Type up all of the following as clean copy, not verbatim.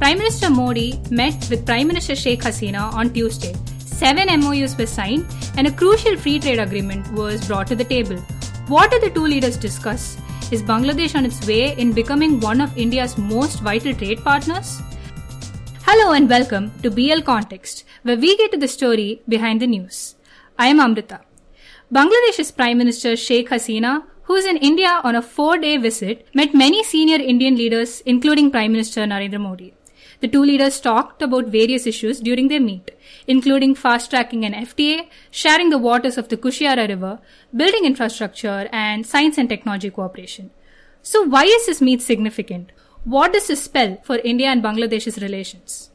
Prime Minister Modi met with Prime Minister Sheikh Hasina on Tuesday. 7 MOUs were signed and a crucial free trade agreement was brought to the table. What did the two leaders discuss? Is Bangladesh on its way in becoming one of India's most vital trade partners? Hello and welcome to BL Context, where we get to the story behind the news. I am Amrita. Bangladesh's Prime Minister Sheikh Hasina, who is in India on a 4-day visit, met many senior Indian leaders, including Prime Minister Narendra Modi. The two leaders talked about various issues during their meet, including fast-tracking an FTA, sharing the waters of the Kushiyara River, building infrastructure, and science and technology cooperation. So why is this meet significant? What does this spell for India and Bangladesh's relations?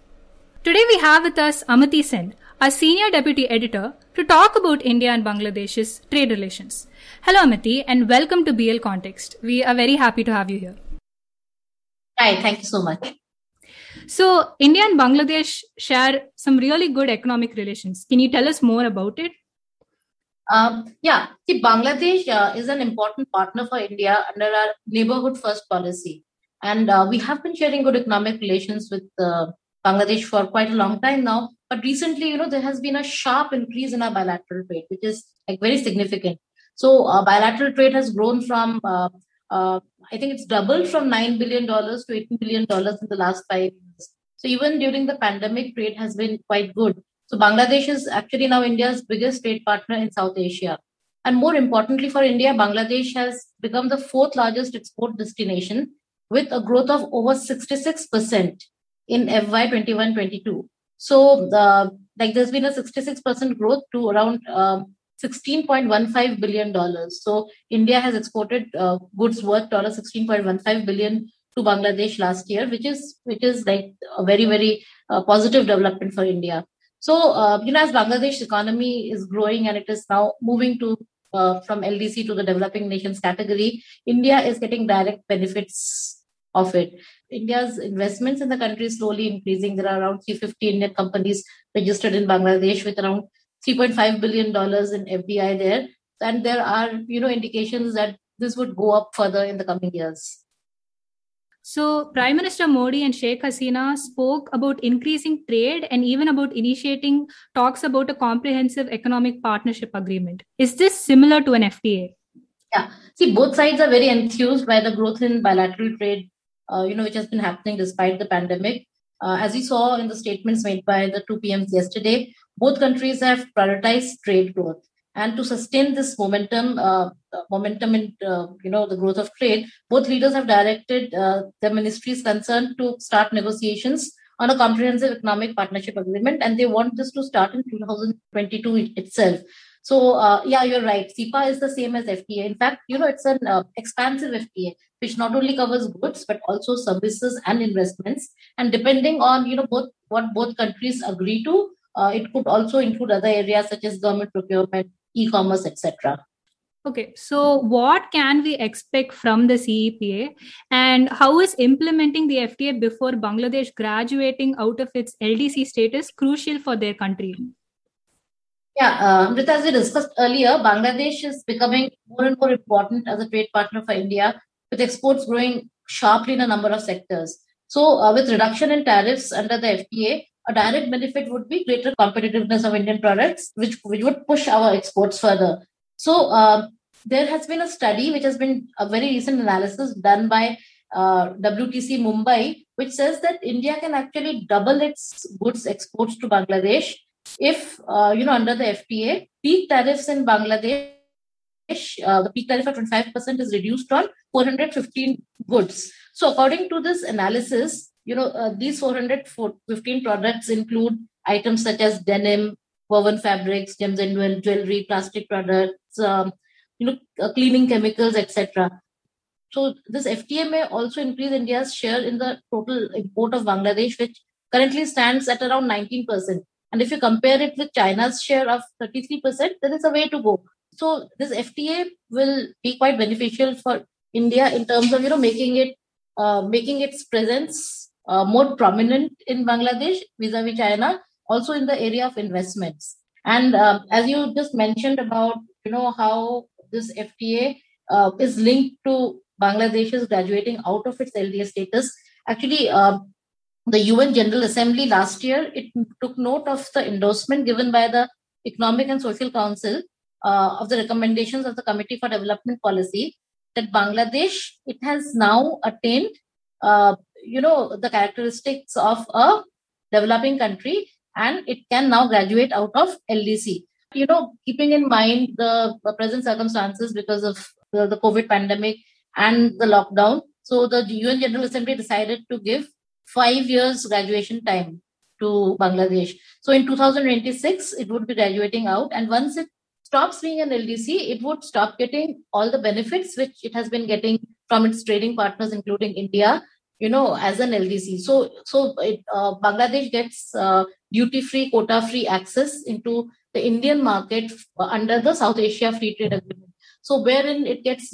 Today we have with us Amiti Sen, our senior deputy editor, to talk about India and Bangladesh's trade relations. Hello Amiti and welcome to BL Context. We are very happy to have you here. Hi, thank you so much. So India and Bangladesh share some really good economic relations. Can you tell us more about it? Bangladesh is an important partner for India under our neighborhood first policy. And we have been sharing good economic relations with Bangladesh for quite a long time now. But recently, there has been a sharp increase in our bilateral trade, which is very significant. So bilateral trade has grown from, I think it's doubled from $9 billion to $18 billion in the last 5 years. So even during the pandemic, trade has been quite good. So Bangladesh is actually now India's biggest trade partner in South Asia. And more importantly for India, Bangladesh has become the fourth largest export destination, with a growth of over 66% in FY 21-22. So there's been a 66% growth to around $16.15 billion. So India has exported goods worth $16.15 billion to Bangladesh last year, which is a very, very positive development for India. So, as Bangladesh's economy is growing and it is now moving to from LDC to the developing nations category, India is getting direct benefits of it. India's investments in the country is slowly increasing. There are around 350 Indian companies registered in Bangladesh with around $3.5 billion in FDI there. And there are, indications that this would go up further in the coming years. So Prime Minister Modi and Sheikh Hasina spoke about increasing trade and even about initiating talks about a comprehensive economic partnership agreement. Is this similar to an FTA? Yeah. See, both sides are very enthused by the growth in bilateral trade, which has been happening despite the pandemic. As you saw in the statements made by the two PMs yesterday, both countries have prioritized trade growth. And to sustain this momentum in the growth of trade, both leaders have directed the ministries concerned to start negotiations on a comprehensive economic partnership agreement, and they want this to start in 2022 itself. So, you're right. CEPA is the same as FTA. In fact, it's an expansive FTA, which not only covers goods, but also services and investments. And depending on, both countries agree to, it could also include other areas such as government procurement, e-commerce, etc. Okay, so what can we expect from the CEPA and how is implementing the FTA before Bangladesh graduating out of its LDC status crucial for their country? Yeah, Amrita, as we discussed earlier, Bangladesh is becoming more and more important as a trade partner for India, with exports growing sharply in a number of sectors. So with reduction in tariffs under the FTA, a direct benefit would be greater competitiveness of Indian products, which would push our exports further. So there has been a study, which has been a very recent analysis done by WTC Mumbai, which says that India can actually double its goods exports to Bangladesh if, under the FTA, peak tariffs in Bangladesh, the peak tariff of 25% is reduced on 415 goods. So according to this analysis, these 415 products include items such as denim, woven fabrics, gems and jewelry, plastic products, cleaning chemicals, etc. So this FTA may also increase India's share in the total import of Bangladesh, which currently stands at around 19%. And if you compare it with China's share of 33%, there is a way to go. So this FTA will be quite beneficial for India in terms of, making its presence more prominent in Bangladesh vis-a-vis China, also in the area of investments. And as you just mentioned about, how this FTA is linked to Bangladesh's graduating out of its LDC status, actually the UN General Assembly last year, it took note of the endorsement given by the Economic and Social Council of the recommendations of the Committee for Development Policy, that Bangladesh, it has now attained, the characteristics of a developing country, and it can now graduate out of LDC. Keeping in mind the present circumstances because of the COVID pandemic and the lockdown, so the UN General Assembly decided to give 5 years graduation time to Bangladesh. So in 2026, it would be graduating out. And once it stops being an LDC, it would stop getting all the benefits which it has been getting from its trading partners, including India, as an LDC. So Bangladesh gets duty-free, quota-free access into the Indian market under the South Asia Free Trade Agreement. So wherein it gets,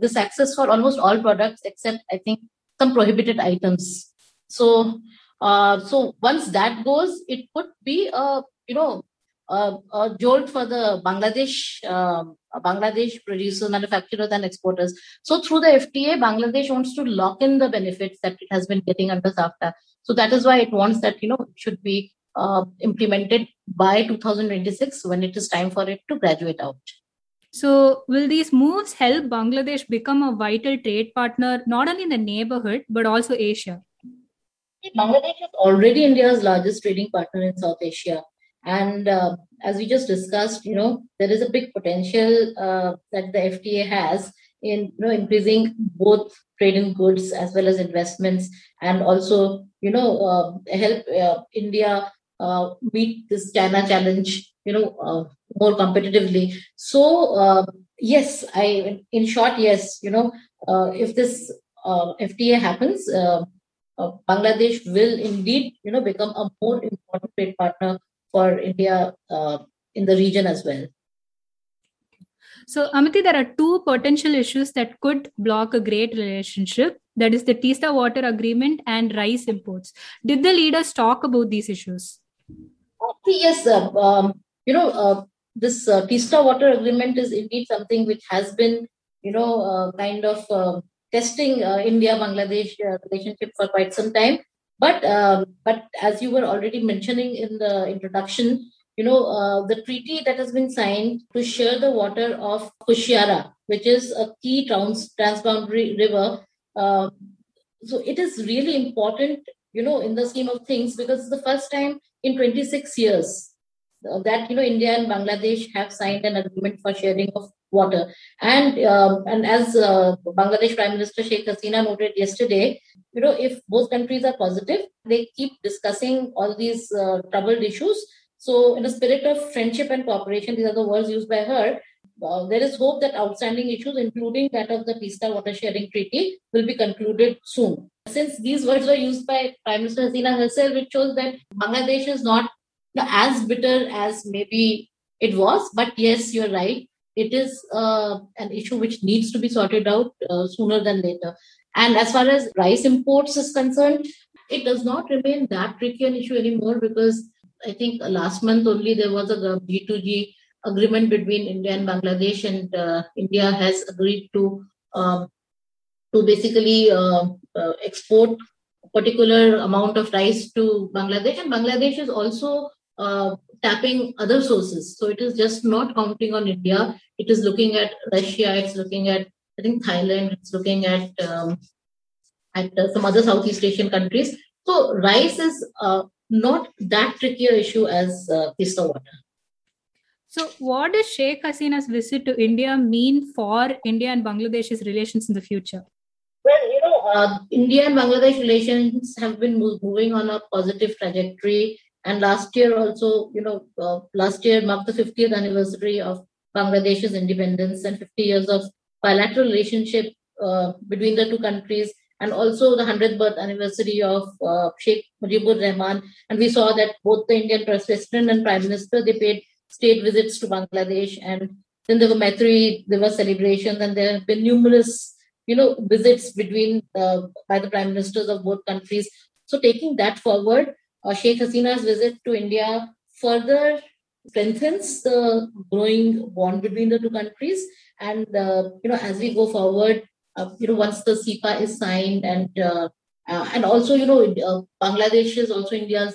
this access for almost all products, except I think some prohibited items. So once that goes, it could be a jolt for the Bangladesh producers, manufacturers, and exporters. So through the FTA, Bangladesh wants to lock in the benefits that it has been getting under SAFTA. So that is why it wants that it should be implemented by 2026 when it is time for it to graduate out. So will these moves help Bangladesh become a vital trade partner, not only in the neighborhood, but also Asia? Bangladesh is already India's largest trading partner in South Asia. And as we just discussed, there is a big potential that the FTA has in increasing both trade in goods as well as investments, and also, help India meet this China challenge, more competitively. So, if this FTA happens, Bangladesh will indeed, become a more important trade partner for India in the region as well. So, Amiti, there are two potential issues that could block a great relationship. That is the Teesta Water Agreement and rice imports. Did the leaders talk about these issues? Yes. This Teesta Water Agreement is indeed something which has been, testing India-Bangladesh relationship for quite some time. But as you were already mentioning in the introduction, the treaty that has been signed to share the water of Kushiyara, which is a key transboundary river. So it is really important, in the scheme of things, because it's the first time in 26 years that, India and Bangladesh have signed an agreement for sharing of water. And as Bangladesh Prime Minister Sheikh Hasina noted yesterday, if both countries are positive, they keep discussing all these troubled issues. So in the spirit of friendship and cooperation, these are the words used by her, there is hope that outstanding issues, including that of the Teesta Water Sharing Treaty, will be concluded soon. Since these words were used by Prime Minister Hasina herself, it shows that Bangladesh is not as bitter as maybe it was. But yes, you're right. It is an issue which needs to be sorted out sooner than later. And as far as rice imports is concerned, it does not remain that tricky an issue anymore, because I think last month only there was a G2G agreement between India and Bangladesh, and India has agreed to basically export a particular amount of rice to Bangladesh, and Bangladesh is also tapping other sources. So it is just not counting on India. It is looking at Russia. It's looking at, I think, Thailand. It's looking at some other Southeast Asian countries. So rice is not that tricky an issue as Teesta Water. So what does Sheikh Hasina's visit to India mean for India and Bangladesh's relations in the future? Well, India and Bangladesh relations have been moving on a positive trajectory. And last year also, last year marked the 50th anniversary of Bangladesh's independence and 50 years of bilateral relationship between the two countries, and also the 100th birth anniversary of Sheikh Mujibur Rahman. And we saw that both the Indian President and Prime Minister, they paid state visits to Bangladesh. And then there were Maitri, there were celebrations, and there have been numerous, visits between by the Prime Ministers of both countries. So taking that forward, Sheikh Hasina's visit to India further strengthens the growing bond between the two countries. And, as we go forward, once the CEPA is signed and And also, Bangladesh is also India's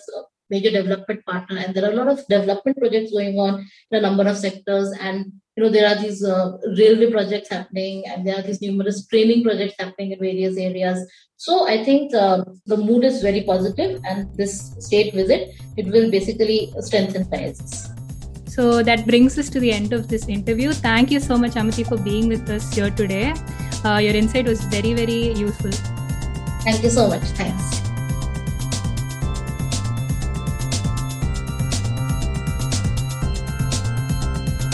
major development partner, and there are a lot of development projects going on in a number of sectors. And there are these railway projects happening, and there are these numerous training projects happening in various areas. So I think the mood is very positive, and this state visit, it will basically strengthen ties. So that brings us to the end of this interview. Thank you so much, Amiti, for being with us here today. Your insight was very, very useful. Thank you so much. Thanks.